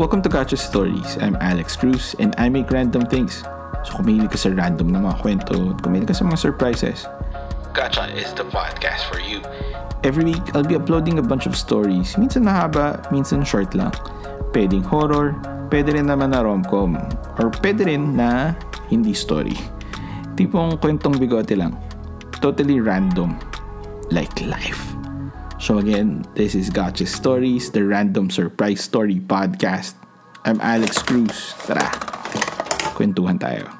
Welcome to Gacha Stories. I'm Alex Cruz and I make random things. So kung mahilig ka sa random na mga kwento, kung mahilig ka sa mga surprises, Gacha is the podcast for you. Every week, I'll be uploading a bunch of stories. Minsan mahaba, minsan short lang. Pwedeng horror, pwede rin naman na romcom, or pwede rin na hindi story. Tipong kwentong bigote lang. Totally random. Like life. So again, this is Gacha Stories, the Random Surprise Story Podcast. I'm Alex Cruz. Tara, kwentuhan tayo.